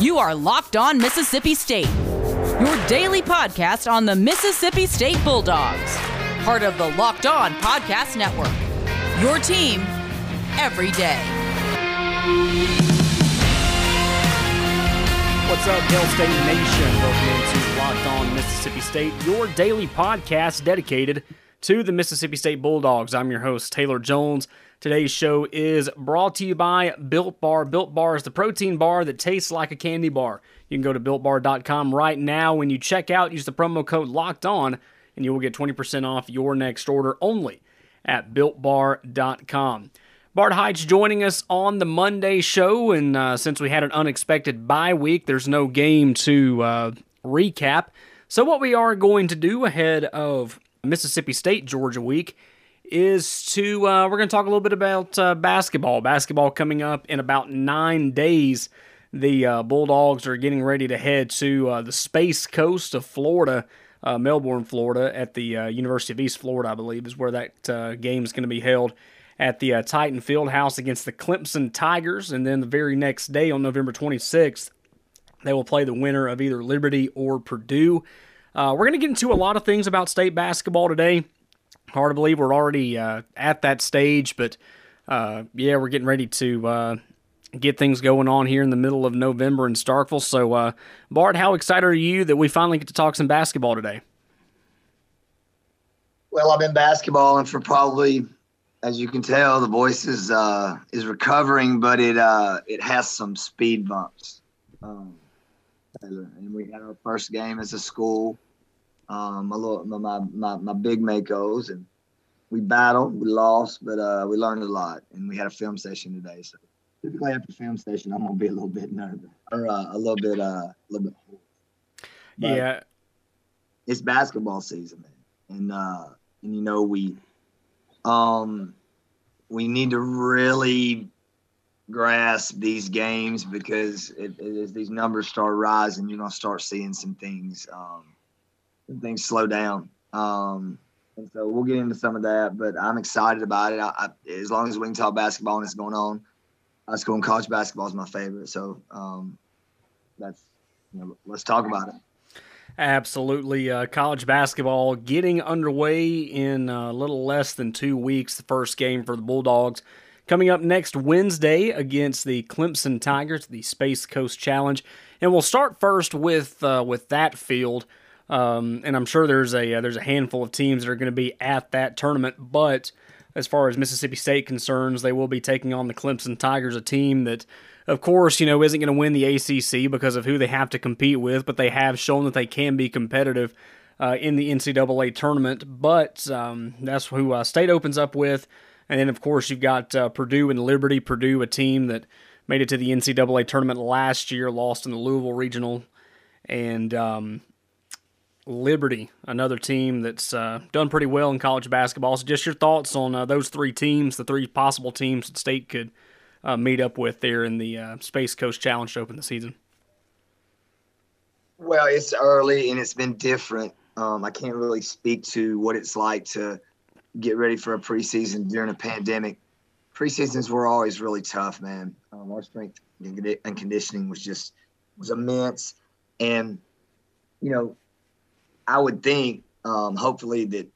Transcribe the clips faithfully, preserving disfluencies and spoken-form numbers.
You are Locked On Mississippi State, your daily podcast on the Mississippi State Bulldogs, part of the Locked On Podcast Network, your team every day. What's up, Dale State Nation? Welcome into Locked On Mississippi State, your daily podcast dedicated to the Mississippi State Bulldogs. I'm your host, Taylor Jones. Today's show is brought to you by Built Bar. Built Bar is the protein bar that tastes like a candy bar. You can go to built bar dot com right now. When you check out, use the promo code LOCKEDON, and you will get twenty percent off your next order only at built bar dot com. Bart Heitz joining us on the Monday show, and uh, since we had an unexpected bye week, there's no game to uh, recap. So what we are going to do ahead of Mississippi State Georgia week is to, uh, we're going to talk a little bit about uh, basketball. Basketball coming up in about nine days. The uh, Bulldogs are getting ready to head to uh, the Space Coast of Florida, uh, Melbourne, Florida, at the uh, University of East Florida, I believe, is where that uh, game is going to be held, at the uh, Titan Fieldhouse against the Clemson Tigers. And then the very next day, on November twenty-sixth, they will play the winner of either Liberty or Purdue. Uh, we're going to get into a lot of things about state basketball today. Hard to believe we're already uh, at that stage, but uh, yeah, we're getting ready to uh, get things going on here in the middle of November in Starkville. So, uh, Bart, how excited are you that we finally get to talk some basketball today? Well, I've been basketballing for probably, as you can tell, the voice is uh, is recovering, but it uh, it has some speed bumps. Um, and we had our first game as a school. Um, my, little, my my my big Makos, and we battled, we lost, but uh, we learned a lot, and we had a film session today. So typically after film session, I'm gonna be a little bit nervous, or uh, a little bit, uh, a little bit. But yeah, it's basketball season, man, and uh, and you know we, um, we need to really grasp these games, because it, it, as these numbers start rising, you're gonna start seeing some things. Um, Things slow down, um, and so we'll get into some of that. But I'm excited about it. I, I, as long as we can talk basketball and it's going on, high school and college basketball is my favorite. So um, that's you know, let's talk about it. Absolutely, uh, college basketball getting underway in a little less than two weeks. The first game for the Bulldogs coming up next Wednesday against the Clemson Tigers, the Space Coast Challenge, and we'll start first with uh, with that field. Um, and I'm sure there's a uh, there's a handful of teams that are going to be at that tournament, but as far as Mississippi State concerns, they will be taking on the Clemson Tigers, a team that, of course, you know, isn't going to win the A C C because of who they have to compete with, but they have shown that they can be competitive uh, in the N C double A tournament. But um, that's who uh, State opens up with, and then of course you've got uh, Purdue and Liberty. Purdue, a team that made it to the N C double A tournament last year, lost in the Louisville Regional, and um, Liberty, another team that's uh, done pretty well in college basketball. So just your thoughts on uh, those three teams, the three possible teams that State could uh, meet up with there in the uh, Space Coast Challenge to open the season. Well, it's early and it's been different. Um, I can't really speak to what it's like to get ready for a preseason during a pandemic. Preseasons were always really tough, man. Um, our strength and conditioning was just was immense. And, you know, I would think, um, hopefully, that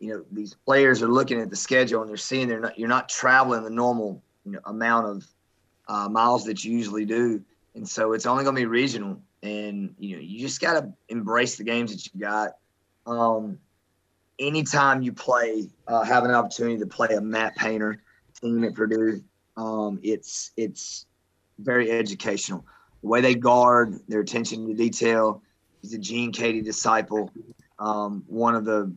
you know these players are looking at the schedule and they're seeing they're not you're not traveling the normal you know, amount of uh, miles that you usually do, and so it's only going to be regional. And you know you just got to embrace the games that you got. Um, anytime you play, uh, have an opportunity to play a Matt Painter team at Purdue, um, it's it's very educational. The way they guard, their attention to detail. He's a Gene Katie disciple, um, one of the,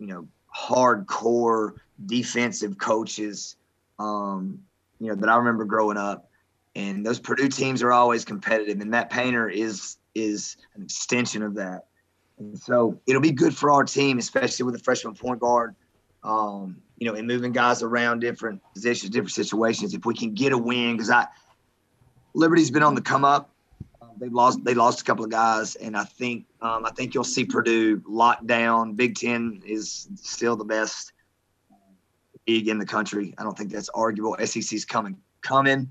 you know, hardcore defensive coaches, um, you know, that I remember growing up. And those Purdue teams are always competitive, and Matt Painter is is an extension of that. And so it'll be good for our team, especially with a freshman point guard, um, you know, and moving guys around different positions, different situations. If we can get a win, because I Liberty's been on the come up. They lost. They lost a couple of guys, and I think um, I think you'll see Purdue locked down. Big Ten is still the best league in the country. I don't think that's arguable. S E C's coming, coming,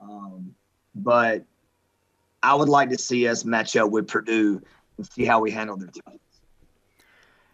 um, but I would like to see us match up with Purdue and see how we handle their team.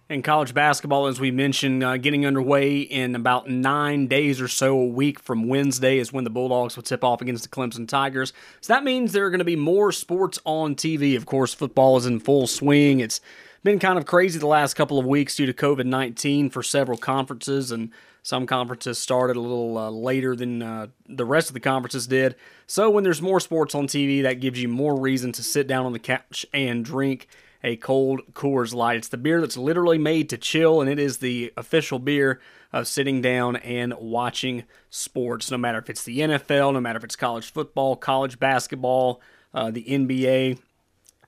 And college basketball, as we mentioned, uh, getting underway in about nine days or so. A week from Wednesday is when the Bulldogs will tip off against the Clemson Tigers. So that means there are going to be more sports on T V. Of course, football is in full swing. It's been kind of crazy the last couple of weeks due to covid nineteen for several conferences, and some conferences started a little uh, later than uh, the rest of the conferences did. So when there's more sports on T V, that gives you more reason to sit down on the couch and drink a cold Coors Light. It's the beer that's literally made to chill, and it is the official beer of sitting down and watching sports, no matter if it's the N F L, no matter if it's college football, college basketball, uh, the N B A,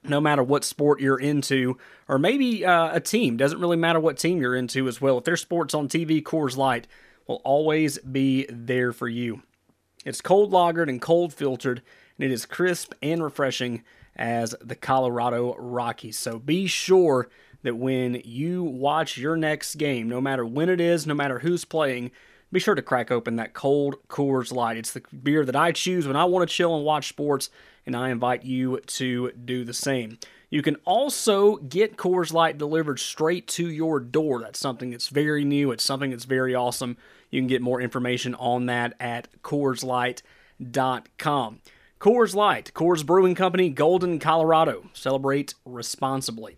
no matter what sport you're into, or maybe uh, a team. Doesn't really matter what team you're into as well. If there's sports on T V, Coors Light will always be there for you. It's cold lagered and cold filtered, and it is crisp and refreshing as the Colorado Rockies. So be sure that when you watch your next game, no matter when it is, no matter who's playing, be sure to crack open that cold Coors Light. It's the beer that I choose when I want to chill and watch sports, and I invite you to do the same. You can also get Coors Light delivered straight to your door. That's something that's very new. It's something that's very awesome. You can get more information on that at Coors Light dot com. Coors Light, Coors Brewing Company, Golden, Colorado. Celebrate responsibly.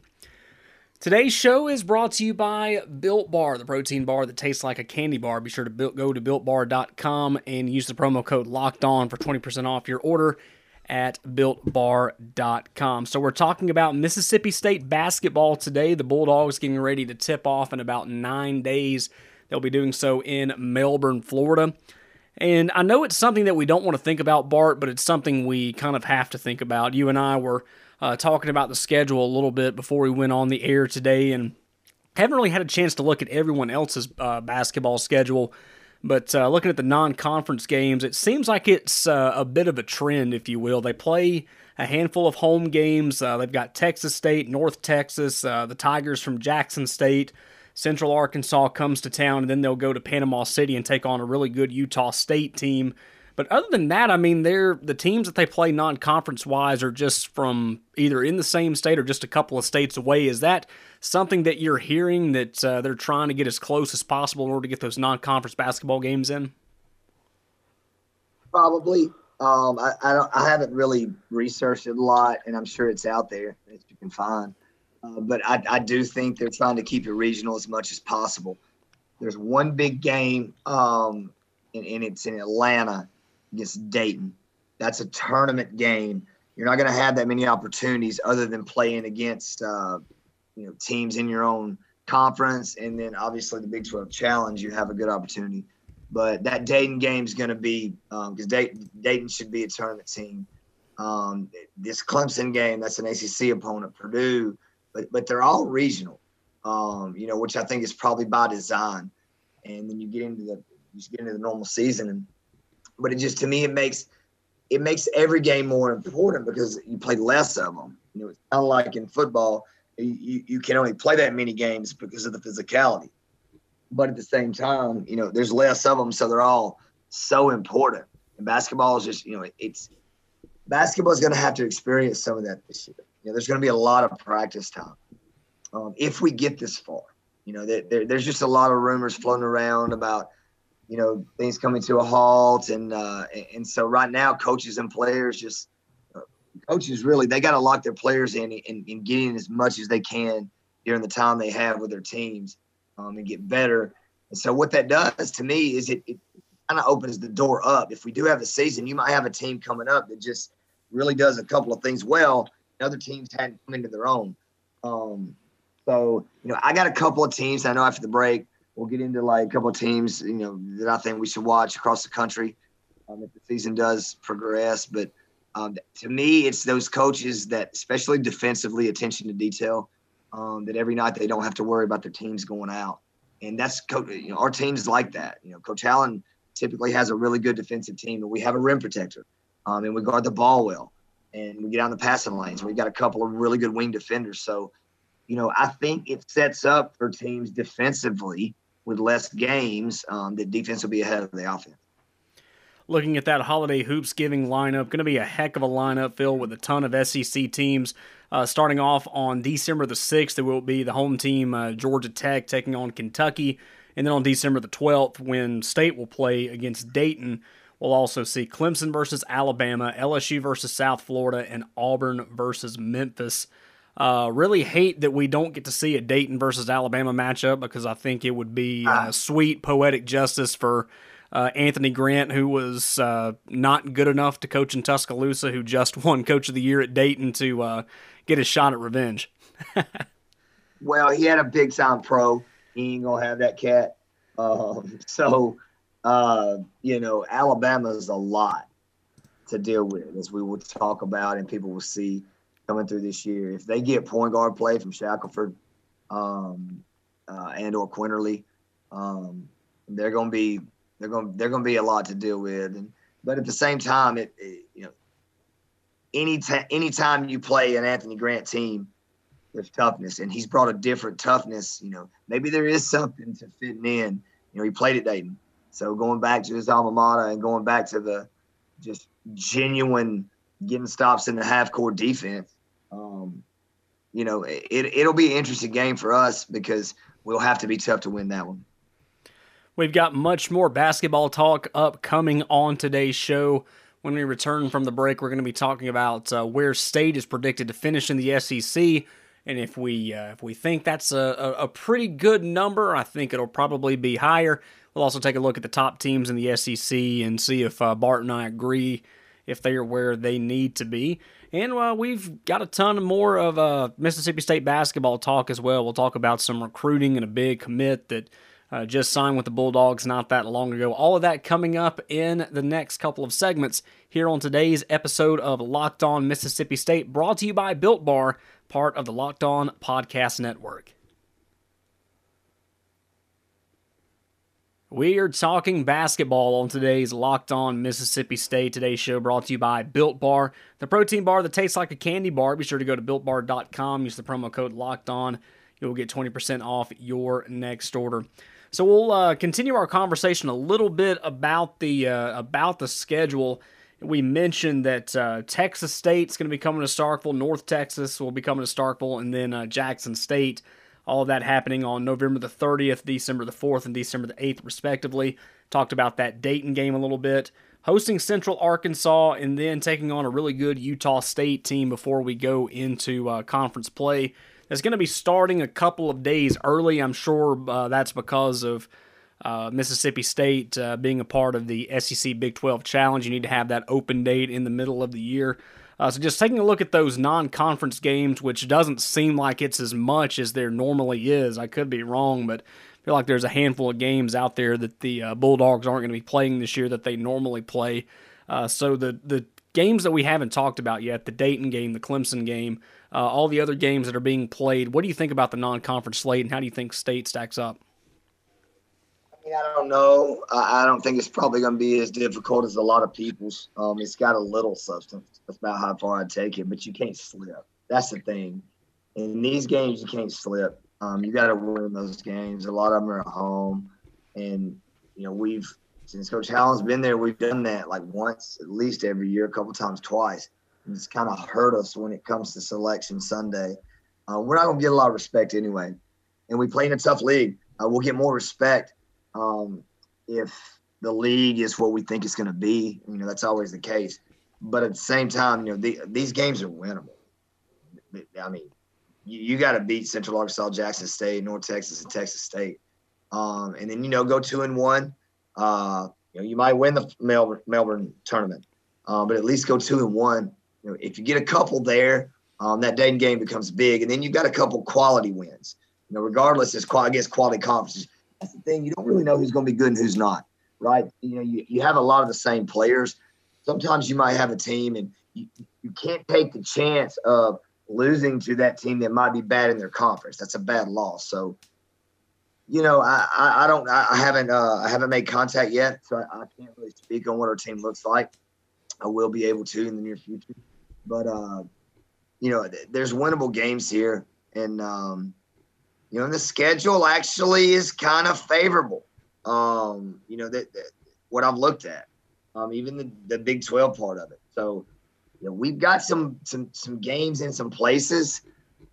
Today's show is brought to you by Built Bar, the protein bar that tastes like a candy bar. Be sure to go to built bar dot com and use the promo code LOCKEDON for twenty percent off your order at built bar dot com. So we're talking about Mississippi State basketball today. The Bulldogs getting ready to tip off in about nine days. They'll be doing so in Melbourne, Florida. And I know it's something that we don't want to think about, Bart, but it's something we kind of have to think about. You and I were uh, talking about the schedule a little bit before we went on the air today, and haven't really had a chance to look at everyone else's uh, basketball schedule. But uh, looking at the non-conference games, it seems like it's uh, a bit of a trend, if you will. They play a handful of home games. Uh, they've got Texas State, North Texas, uh, the Tigers from Jackson State, Central Arkansas comes to town, and then they'll go to Panama City and take on a really good Utah State team. But other than that, I mean, they're the teams that they play non-conference-wise are just from either in the same state or just a couple of states away. Is that something that you're hearing, that uh, they're trying to get as close as possible in order to get those non-conference basketball games in? Probably. Um, I, I, don't, I haven't really researched it a lot, and I'm sure it's out there that you can find. Uh, but I, I do think they're trying to keep it regional as much as possible. There's one big game, um, and, and it's in Atlanta against Dayton. That's a tournament game. You're not going to have that many opportunities other than playing against uh, you know, teams in your own conference, and then obviously the Big twelve Challenge, you have a good opportunity. But that Dayton game is going to be um, – because Dayton, Dayton should be a tournament team. Um, this Clemson game, that's an A C C opponent, Purdue – But but they're all regional, um, you know, which I think is probably by design. And then you get into the you get into the normal season, and but it just to me it makes it makes every game more important because you play less of them. You know, it's kind of like in football, you you can only play that many games because of the physicality. But at the same time, you know, there's less of them, so they're all so important. And basketball is just you know it, it's basketball is going to have to experience some of that this year. You know, there's going to be a lot of practice time um, if we get this far. You know, there, there, there's just a lot of rumors floating around about, you know, things coming to a halt. And uh, and so right now, coaches and players just uh, – coaches really, they got to lock their players in and, and get in as much as they can during the time they have with their teams um, and get better. And so what that does to me is it, it kind of opens the door up. If we do have a season, you might have a team coming up that just really does a couple of things well – other teams hadn't come into their own. Um, so, you know, I got a couple of teams. I know after the break, we'll get into like a couple of teams, you know, that I think we should watch across the country um, if the season does progress. But um, to me, it's those coaches that, especially defensively, attention to detail, um, that every night they don't have to worry about their teams going out. And that's, you know, our team's like that. You know, Coach Hallen typically has a really good defensive team, and we have a rim protector, um, and we guard the ball well. And we get down the passing lanes. We've got a couple of really good wing defenders. So, you know, I think it sets up for teams defensively with less games. Um, the defense will be ahead of the offense. looking at that holiday hoopsgiving lineup, going to be a heck of a lineup filled with a ton of S E C teams. Uh, starting off on December the sixth, it will be the home team uh, Georgia Tech taking on Kentucky. And then on December the twelfth, when State will play against Dayton, we'll also see Clemson versus Alabama, L S U versus South Florida, and Auburn versus Memphis. Uh, really hate that we don't get to see a Dayton versus Alabama matchup, because I think it would be uh, sweet poetic justice for uh, Anthony Grant, who was uh, not good enough to coach in Tuscaloosa, who just won Coach of the Year at Dayton, to uh, get his shot at revenge. Well, he had a big-time pro. He ain't going to have that cat. Um, so, uh, you know, Alabama's a lot to deal with, as we will talk about and people will see coming through this year. If they get point guard play from Shackelford um, uh, and or Quinterly, um, they're going to be they're going they're going to be a lot to deal with. And, but at the same time, it, it you know, any t- any time you play an Anthony Grant team, there's toughness, and he's brought a different toughness. You know, maybe there is something to fitting in. You know, he played at Dayton, so going back to his alma mater and going back to the just genuine getting stops in the half-court defense. Um, you know, it, it'll be an interesting game for us, because we'll have to be tough to win that one. We've got much more basketball talk upcoming on today's show. When we return from the break, we're going to be talking about uh, where State is predicted to finish in the S E C. And if we uh, if we think that's a, a pretty good number, I think it'll probably be higher. We'll also take a look at the top teams in the S E C and see if uh, Bart and I agree if they are where they need to be. And uh, we've got a ton more of uh, Mississippi State basketball talk as well. We'll talk about some recruiting and a big commit that uh, just signed with the Bulldogs not that long ago. All of that coming up in the next couple of segments here on today's episode of Locked On Mississippi State, brought to you by Built Bar, part of the Locked On Podcast Network. We are talking basketball on today's Locked On Mississippi State. Today's show brought to you by Built Bar, the protein bar that tastes like a candy bar. Be sure to go to built bar dot com. Use the promo code Locked On. You'll get twenty percent off your next order. So we'll uh, continue our conversation a little bit about the uh, about the schedule. We mentioned that uh, Texas State's going to be coming to Starkville. North Texas will be coming to Starkville, and then uh, Jackson State. All of that happening on November the thirtieth, December the fourth, and December the eighth, respectively. Talked about that Dayton game a little bit. Hosting Central Arkansas, and then taking on a really good Utah State team before we go into uh, conference play. That's going to be starting a couple of days early. I'm sure uh, that's because of Uh, Mississippi State uh, being a part of the S E C Big twelve Challenge. You need to have that open date in the middle of the year. Uh, so just taking a look at those non-conference games, which doesn't seem like it's as much as there normally is. I could be wrong, but I feel like there's a handful of games out there that the uh, Bulldogs aren't going to be playing this year that they normally play. Uh, so the the games that we haven't talked about yet, the Dayton game, the Clemson game, uh, all the other games that are being played, what do you think about the non-conference slate, and how do you think State stacks up? I don't know. I don't think it's probably going to be as difficult as a lot of people's. Um, it's got a little substance. That's about how far I take it, but you can't slip. That's the thing. In these games, you can't slip. Um, you got to win those games. A lot of them are at home, and you know we've since Coach Hallen's been there, we've done that like once at least every year, a couple times, twice. And it's kind of hurt us when it comes to Selection Sunday. Uh, we're not going to get a lot of respect anyway, and we play in a tough league. Uh, we'll get more respect. Um, if the league is what we think it's going to be, you know, that's always the case. But at the same time, you know, the, these games are winnable. I mean, you, you got to beat Central Arkansas, Jackson State, North Texas, and Texas State. Um, and then, you know, go two and one. Uh, you know, you might win the Melbourne, Melbourne tournament, uh, but at least go two and one. You know, if you get a couple there, um, that Dayton game becomes big. And then you've got a couple quality wins. You know, regardless, it's qual- against quality conferences. That's the thing. You don't really know who's going to be good and who's not, right? You know, you, you have a lot of the same players. Sometimes you might have a team, and you, you can't take the chance of losing to that team that might be bad in their conference. That's a bad loss. So, you know, I, I, I don't, I haven't, uh, I haven't made contact yet, so I, I can't really speak on what our team looks like. I will be able to in the near future, but uh, you know, th- there's winnable games here, and um, you know, and the schedule actually is kind of favorable. Um, you know, that what I've looked at. um, even the, the Big twelve part of it. So, you know, we've got some some some games in some places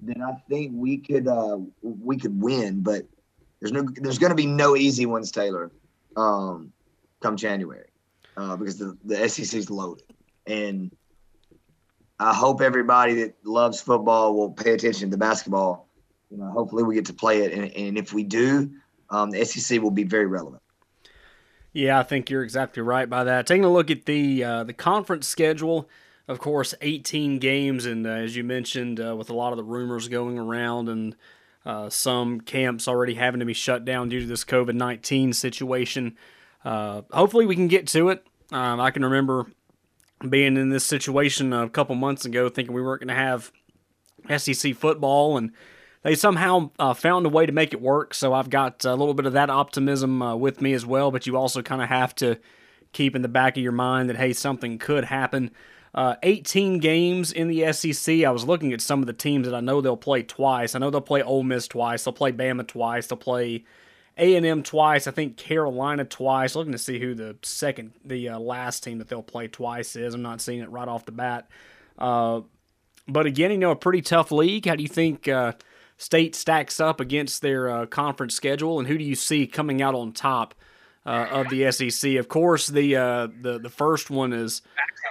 that I think we could uh, we could win, but there's no there's going to be no easy ones, Taylor, um, come January, uh, because the the S E C's loaded, and I hope everybody that loves football will pay attention to basketball. You know, hopefully we get to play it, and, and if we do, um, the S E C will be very relevant. Yeah, I think you're exactly right by that. Taking a look at the uh, the conference schedule, of course, eighteen games, and uh, as you mentioned, uh, with a lot of the rumors going around and uh, some camps already having to be shut down due to this COVID nineteen situation, uh, hopefully we can get to it. Um, I can remember being in this situation a couple months ago, thinking we weren't going to have S E C football, and they somehow uh, found a way to make it work. So I've got a little bit of that optimism uh, with me as well, but you also kind of have to keep in the back of your mind that, hey, something could happen. Uh, eighteen games in the S E C. I was looking at some of the teams that I know they'll play twice. I know they'll play Ole Miss twice. They'll play Bama twice. They'll play A and M twice. I think Carolina twice. Looking to see who the second, the uh, last team that they'll play twice is. I'm not seeing it right off the bat. Uh, but again, you know, a pretty tough league. How do you think uh, State stacks up against their uh, conference schedule, and who do you see coming out on top uh, of the S E C? Of course, the uh, the the first one is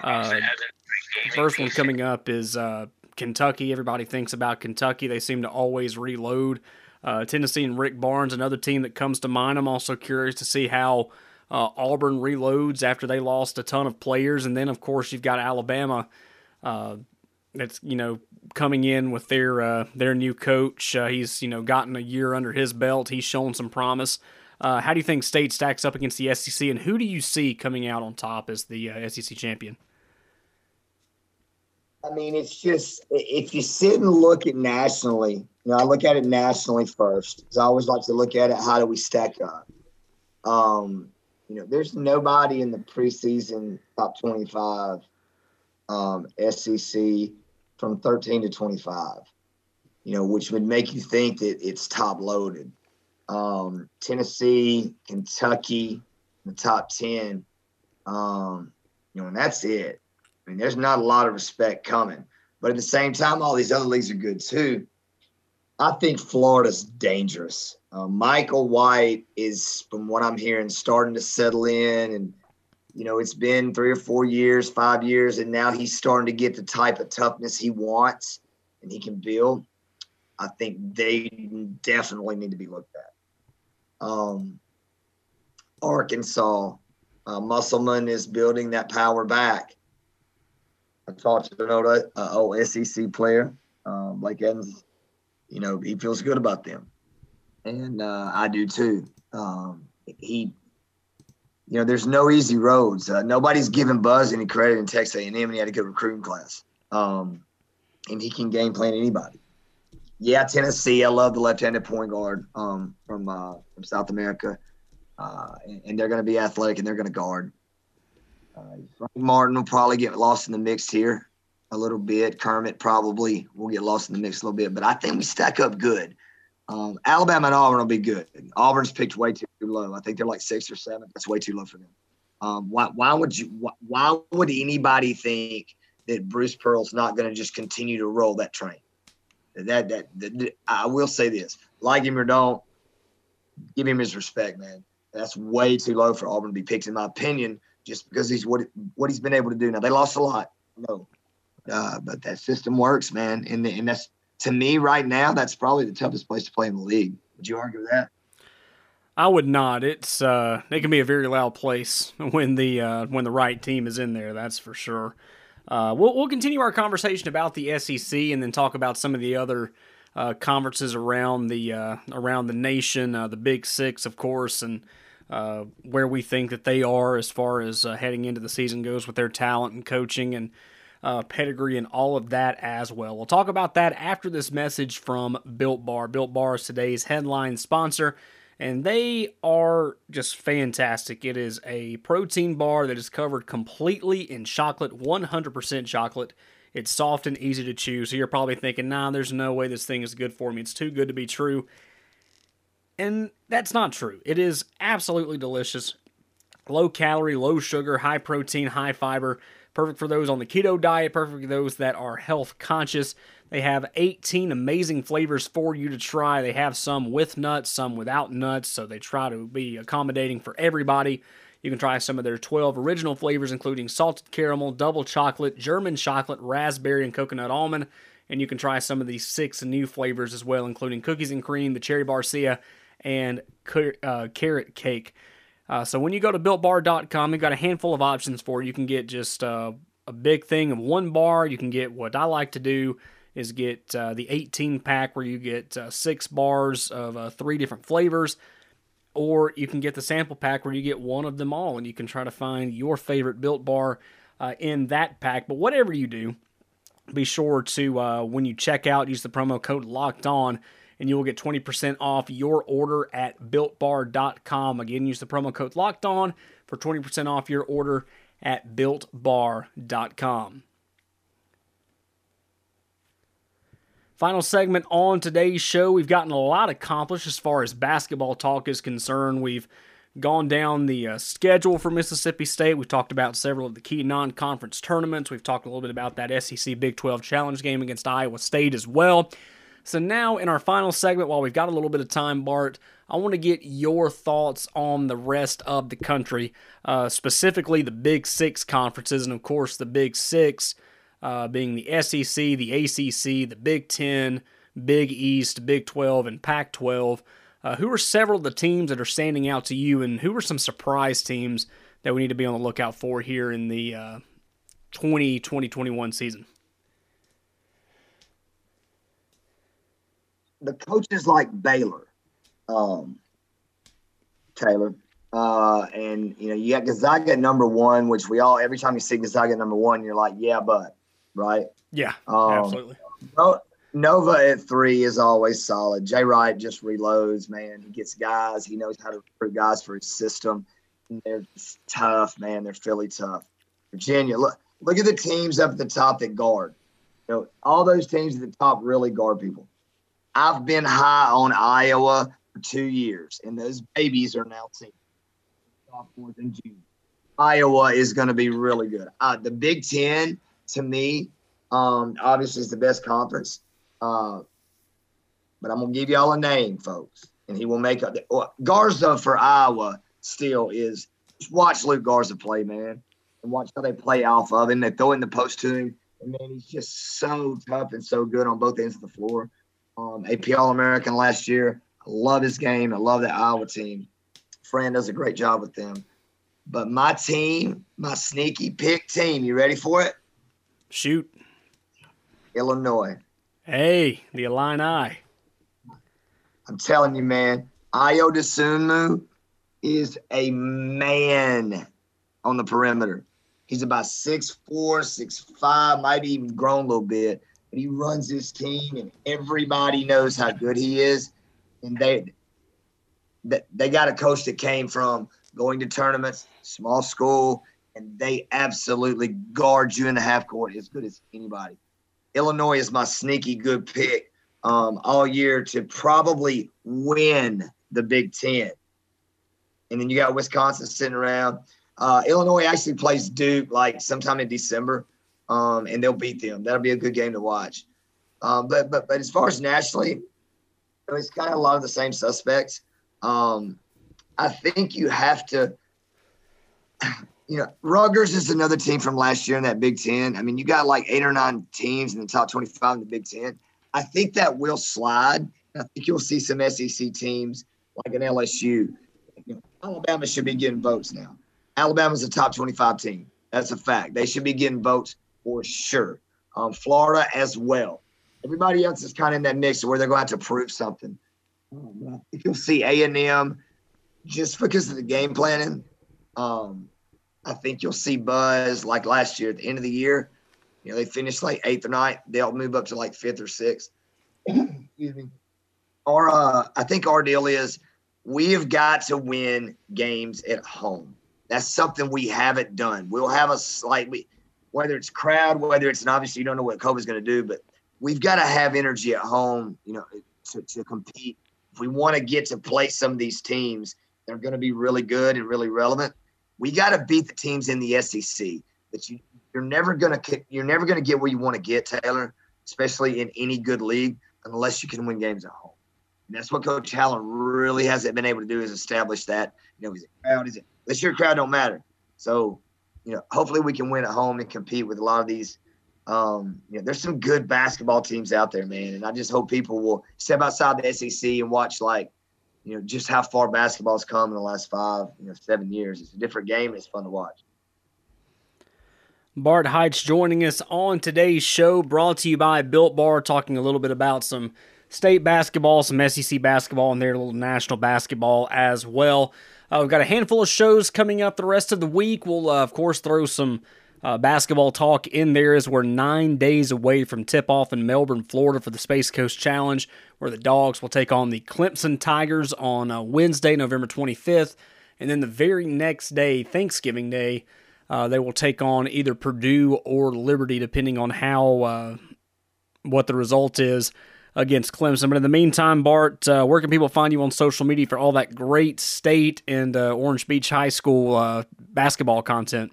uh, the first one coming up is uh, Kentucky. Everybody thinks about Kentucky; they seem to always reload. Uh, Tennessee and Rick Barnes, another team that comes to mind. I'm also curious to see how uh, Auburn reloads after they lost a ton of players, and then of course you've got Alabama. Uh, That's, you know, coming in with their uh, their new coach. Uh, he's, you know, gotten a year under his belt. He's shown some promise. Uh, how do you think State stacks up against the S E C, and who do you see coming out on top as the uh, S E C champion? I mean, it's just, if you sit and look at nationally, you know, I look at it nationally first, because I always like to look at it, how do we stack up? Um, you know, there's nobody in the preseason top twenty-five um, S E C from thirteen to twenty-five, you know, which would make you think that it's top-loaded. Um, Tennessee, Kentucky, the top ten, um, you know, and that's it. I mean, there's not a lot of respect coming. But at the same time, all these other leagues are good too. I think Florida's dangerous. Uh, Michael White is, from what I'm hearing, starting to settle in, and you know, it's been three or four years, five years, and now he's starting to get the type of toughness he wants and he can build. I think they definitely need to be looked at. Um, Arkansas, uh, Musselman is building that power back. I talked to an old, uh, old S E C player, uh, Blake Evans. You know, he feels good about them. And uh, I do too. Um, he – You know, there's no easy roads. Uh, nobody's giving Buzz any credit in Texas A and M, and he had a good recruiting class. Um, and he can game plan anybody. Yeah, Tennessee, I love the left-handed point guard um, from uh, from South America. Uh, and, and they're going to be athletic, and they're going to guard. Uh, Frank Martin will probably get lost in the mix here a little bit. Kermit probably will get lost in the mix a little bit. But I think we stack up good. Um, Alabama and Auburn will be good. Auburn's picked way too low. I think they're like six or seven. That's way too low for them. Um, why, why would you? Why, why would anybody think that Bruce Pearl's not going to just continue to roll that train? That, that that I will say this: like him or don't, give him his respect, man. That's way too low for Auburn to be picked, in my opinion, just because he's what what he's been able to do. Now they lost a lot, no, uh, but that system works, man, and and that's. To me, right now, that's probably the toughest place to play in the league. Would you argue with that? I would not. It's uh, it can be a very loud place when the uh, when the right team is in there. That's for sure. Uh, we'll we'll continue our conversation about the S E C and then talk about some of the other uh, conferences around the uh, around the nation, uh, the Big Six, of course, and uh, where we think that they are as far as uh, heading into the season goes with their talent and coaching and. Uh, pedigree and all of that as well. We'll talk about that after this message from Built Bar. Built Bar is today's headline sponsor, and they are just fantastic. It is a protein bar that is covered completely in chocolate, one hundred percent chocolate. It's soft and easy to chew, so you're probably thinking, nah, there's no way this thing is good for me. It's too good to be true. And that's not true. It is absolutely delicious. Low calorie, low sugar, high protein, high fiber. Perfect for those on the keto diet, perfect for those that are health conscious. They have eighteen amazing flavors for you to try. They have some with nuts, some without nuts, so they try to be accommodating for everybody. You can try some of their twelve original flavors, including salted caramel, double chocolate, German chocolate, raspberry, and coconut almond. And you can try some of these six new flavors as well, including cookies and cream, the cherry barcia, and uh, carrot cake. Uh, so when you go to built bar dot com, they've got a handful of options for you. You can get just uh, a big thing of one bar. You can get what I like to do is get uh, the eighteen pack where you get uh, six bars of uh, three different flavors. Or you can get the sample pack where you get one of them all, and you can try to find your favorite Built Bar uh, in that pack. But whatever you do, be sure to, uh, when you check out, use the promo code LOCKEDON, and you will get twenty percent off your order at built bar dot com. Again, use the promo code LOCKEDON for twenty percent off your order at built bar dot com. Final segment on today's show. We've gotten a lot accomplished as far as basketball talk is concerned. We've gone down the uh, schedule for Mississippi State. We've talked about several of the key non-conference tournaments. We've talked a little bit about that S E C Big twelve Challenge game against Iowa State as well. So now in our final segment, while we've got a little bit of time, Bart, I want to get your thoughts on the rest of the country, uh, specifically the Big Six conferences, and of course the Big Six Uh, being the S E C, the A C C, the Big Ten, Big East, Big twelve, and Pac twelve. Uh, who are several of the teams that are standing out to you, and who are some surprise teams that we need to be on the lookout for here in the uh, twenty twenty twenty-one season? The coaches like Baylor, um, Taylor. Uh, and, you know, you got Gonzaga at number one, which we all, every time you see Gonzaga at number one, you're like, yeah, but, right? Yeah, um, absolutely. Nova at three is always solid. Jay Wright just reloads, man. He gets guys. He knows how to recruit guys for his system. And they're tough, man. They're really tough. Virginia, look, look at the teams up at the top that guard. You know, all those teams at the top really guard people. I've been high on Iowa for two years, and those babies are now teams. Sophomores and juniors. Iowa is going to be really good. Uh, the Big Ten, to me, um, obviously is the best conference. Uh, but I'm going to give y'all a name, folks, and he will make up. Uh, Garza for Iowa still is – just watch Luke Garza play, man, and watch how they play off of him. They throw in the post to him, and, man, he's just so tough and so good on both ends of the floor. Um, A P All-American last year. I love his game. I love that Iowa team. Fran does a great job with them. But my team, my sneaky pick team, you ready for it? Shoot. Illinois. Hey, the Illini. I'm telling you, man, Ayo Dosunmu is a man on the perimeter. He's about six four, six five, maybe even grown a little bit. But he runs his team, and everybody knows how good he is. And they – they got a coach that came from going to tournaments, small school, and they absolutely guard you in the half court as good as anybody. Illinois is my sneaky good pick um, all year to probably win the Big Ten. And then you got Wisconsin sitting around. Uh, Illinois actually plays Duke like sometime in December, um, and they'll beat them. That'll be a good game to watch. Um, but, but, but as far as nationally, it's kind of a lot of the same suspects. Um, I think you have to, you know, Rutgers is another team from last year in that Big Ten. I mean, you got like eight or nine teams in the top twenty-five in the Big Ten. I think that will slide. I think you'll see some S E C teams like an L S U. You know, Alabama should be getting votes now. Alabama's a top twenty-five team. That's a fact. They should be getting votes for sure. Um, Florida as well. Everybody else is kind of in that mix where they're going to have to prove something. You'll see A and M just because of the game planning. Um, I think you'll see Buzz like last year at the end of the year. You know, they finished like eighth or ninth. They'll move up to like fifth or sixth. Excuse me. Our, uh, I think our deal is we have got to win games at home. That's something we haven't done. We'll have a slightly, whether it's crowd, whether it's, and obviously you don't know what COVID's going to do, but we've got to have energy at home, you know, to, to compete. If we want to get to play some of these teams, they're going to be really good and really relevant. we got to beat the teams in the S E C. But you, you're never gonna you're never gonna get where you want to get, Taylor, especially in any good league, unless you can win games at home. And that's what Coach Hallen really hasn't been able to do, is establish that. You know, is it crowd? Is it? Unless your crowd don't matter. So, you know, hopefully we can win at home and compete with a lot of these. Um, you know, there's some good basketball teams out there, man. And I just hope people will step outside the S E C and watch, like, you know, just how far basketball's come in the last five, you know, seven years. It's a different game. It's fun to watch. Bart Heitz joining us on today's show, brought to you by Built Bar, talking a little bit about some state basketball, some S E C basketball, and their little national basketball as well. Uh, we've got a handful of shows coming up the rest of the week. We'll, uh, of course, throw some uh, basketball talk in there, as we're nine days away from tip-off in Melbourne, Florida, for the Space Coast Challenge, where the Dogs will take on the Clemson Tigers on uh, Wednesday, November twenty-fifth. And then the very next day, Thanksgiving Day, uh, they will take on either Purdue or Liberty, depending on how uh, what the result is against Clemson. But in the meantime, Bart, uh, where can people find you on social media for all that great state and uh, Orange Beach High School uh, basketball content?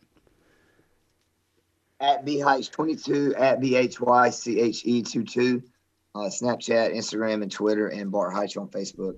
At B H twenty-two, at B H Y C H E twenty-two, uh, Snapchat, Instagram, and Twitter, and Bart Heitz on Facebook.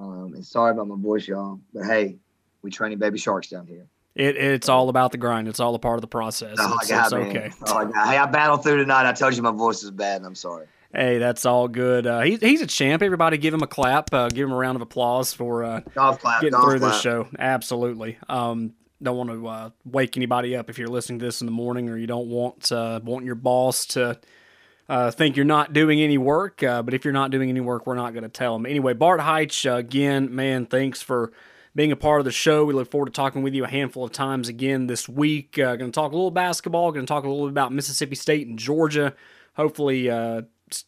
Um, and sorry about my voice, y'all, but hey, we training baby sharks down here. It, it's all about the grind. It's all a part of the process. Oh, it's, God, it's okay. Oh, God. Hey, I battled through tonight. I told you my voice is bad, and I'm sorry. Hey, that's all good. Uh, he, he's a champ. Everybody give him a clap. Uh, give him a round of applause for uh, clap, getting through clap. This show. Absolutely. Um, don't want to uh, wake anybody up if you're listening to this in the morning, or you don't want uh, want your boss to uh, think you're not doing any work. Uh, but if you're not doing any work, we're not going to tell them. Anyway, Bart Heitz, uh, again, man, thanks for being a part of the show. We look forward to talking with you a handful of times again this week. Uh, going to talk a little basketball. Going to talk a little bit about Mississippi State and Georgia. Hopefully, uh,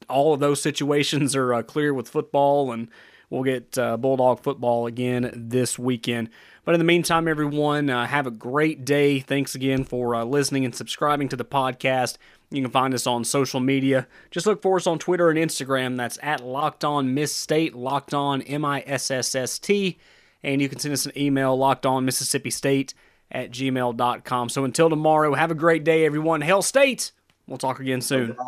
all of those situations are uh, clear with football, and we'll get uh, Bulldog football again this weekend. But in the meantime, everyone, uh, have a great day. Thanks again for uh, listening and subscribing to the podcast. You can find us on social media. Just look for us on Twitter and Instagram. That's at Locked On Miss State, Locked On M I S S S T. And you can send us an email, lockedonmississippistate at gmail dot com. So until tomorrow, have a great day, everyone. Hail State! We'll talk again soon.